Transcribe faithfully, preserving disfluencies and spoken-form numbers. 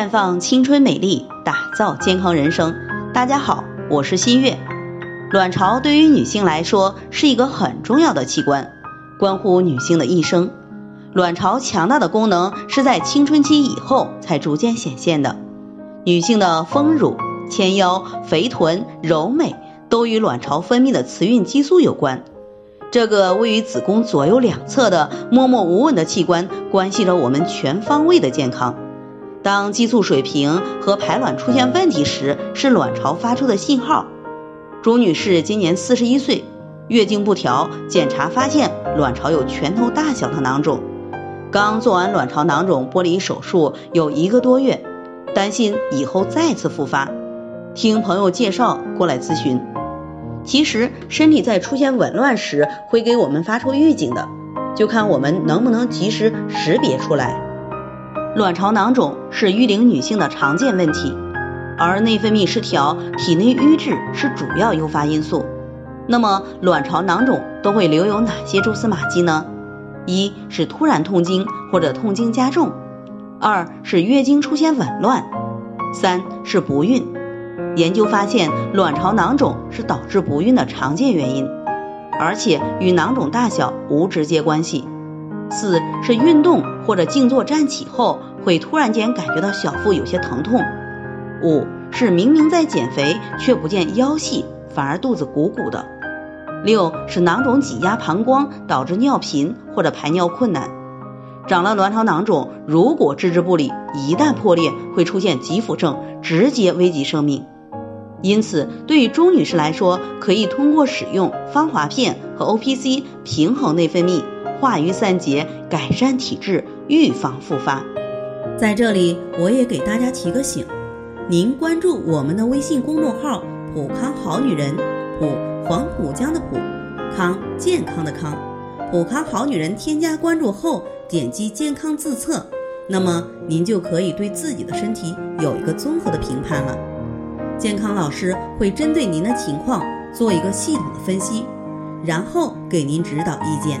绽放青春美丽，打造健康人生。大家好，我是新月。卵巢对于女性来说是一个很重要的器官，关乎女性的一生。卵巢强大的功能是在青春期以后才逐渐显现的。女性的丰乳、纤腰、肥臀、柔美都与卵巢分泌的雌孕激素有关。这个位于子宫左右两侧的默默无闻的器官，关系着我们全方位的健康。当激素水平和排卵出现问题时，是卵巢发出的信号。朱女士今年四十一岁，月经不调，检查发现卵巢有拳头大小的囊肿。刚做完卵巢囊肿剥离手术有一个多月，担心以后再次复发，听朋友介绍过来咨询。其实身体在出现紊乱时会给我们发出预警的，就看我们能不能及时识别出来。卵巢囊肿是育龄女性的常见问题，而内分泌失调、体内瘀滞是主要诱发因素。那么卵巢囊肿都会留有哪些蛛丝马迹呢？一是突然痛经或者痛经加重，二是月经出现紊乱，三是不孕。研究发现，卵巢囊肿是导致不孕的常见原因，而且与囊肿大小无直接关系。四是运动或者静坐站起后会突然间感觉到小腹有些疼痛。五是明明在减肥却不见腰细，反而肚子鼓鼓的。六是囊肿挤压膀胱，导致尿频或者排尿困难。长了卵巢囊肿，如果置之不理，一旦破裂会出现急腹症，直接危及生命。因此对于钟女士来说，可以通过使用芳华片和 O P C 平衡内分泌，化瘀散结，改善体质，预防复发。在这里我也给大家提个醒，您关注我们的微信公众号普康好女人，普黄浦江的普，康健康的康，普康好女人添加关注后点击健康自测，那么您就可以对自己的身体有一个综合的评判了。健康老师会针对您的情况做一个系统的分析，然后给您指导意见。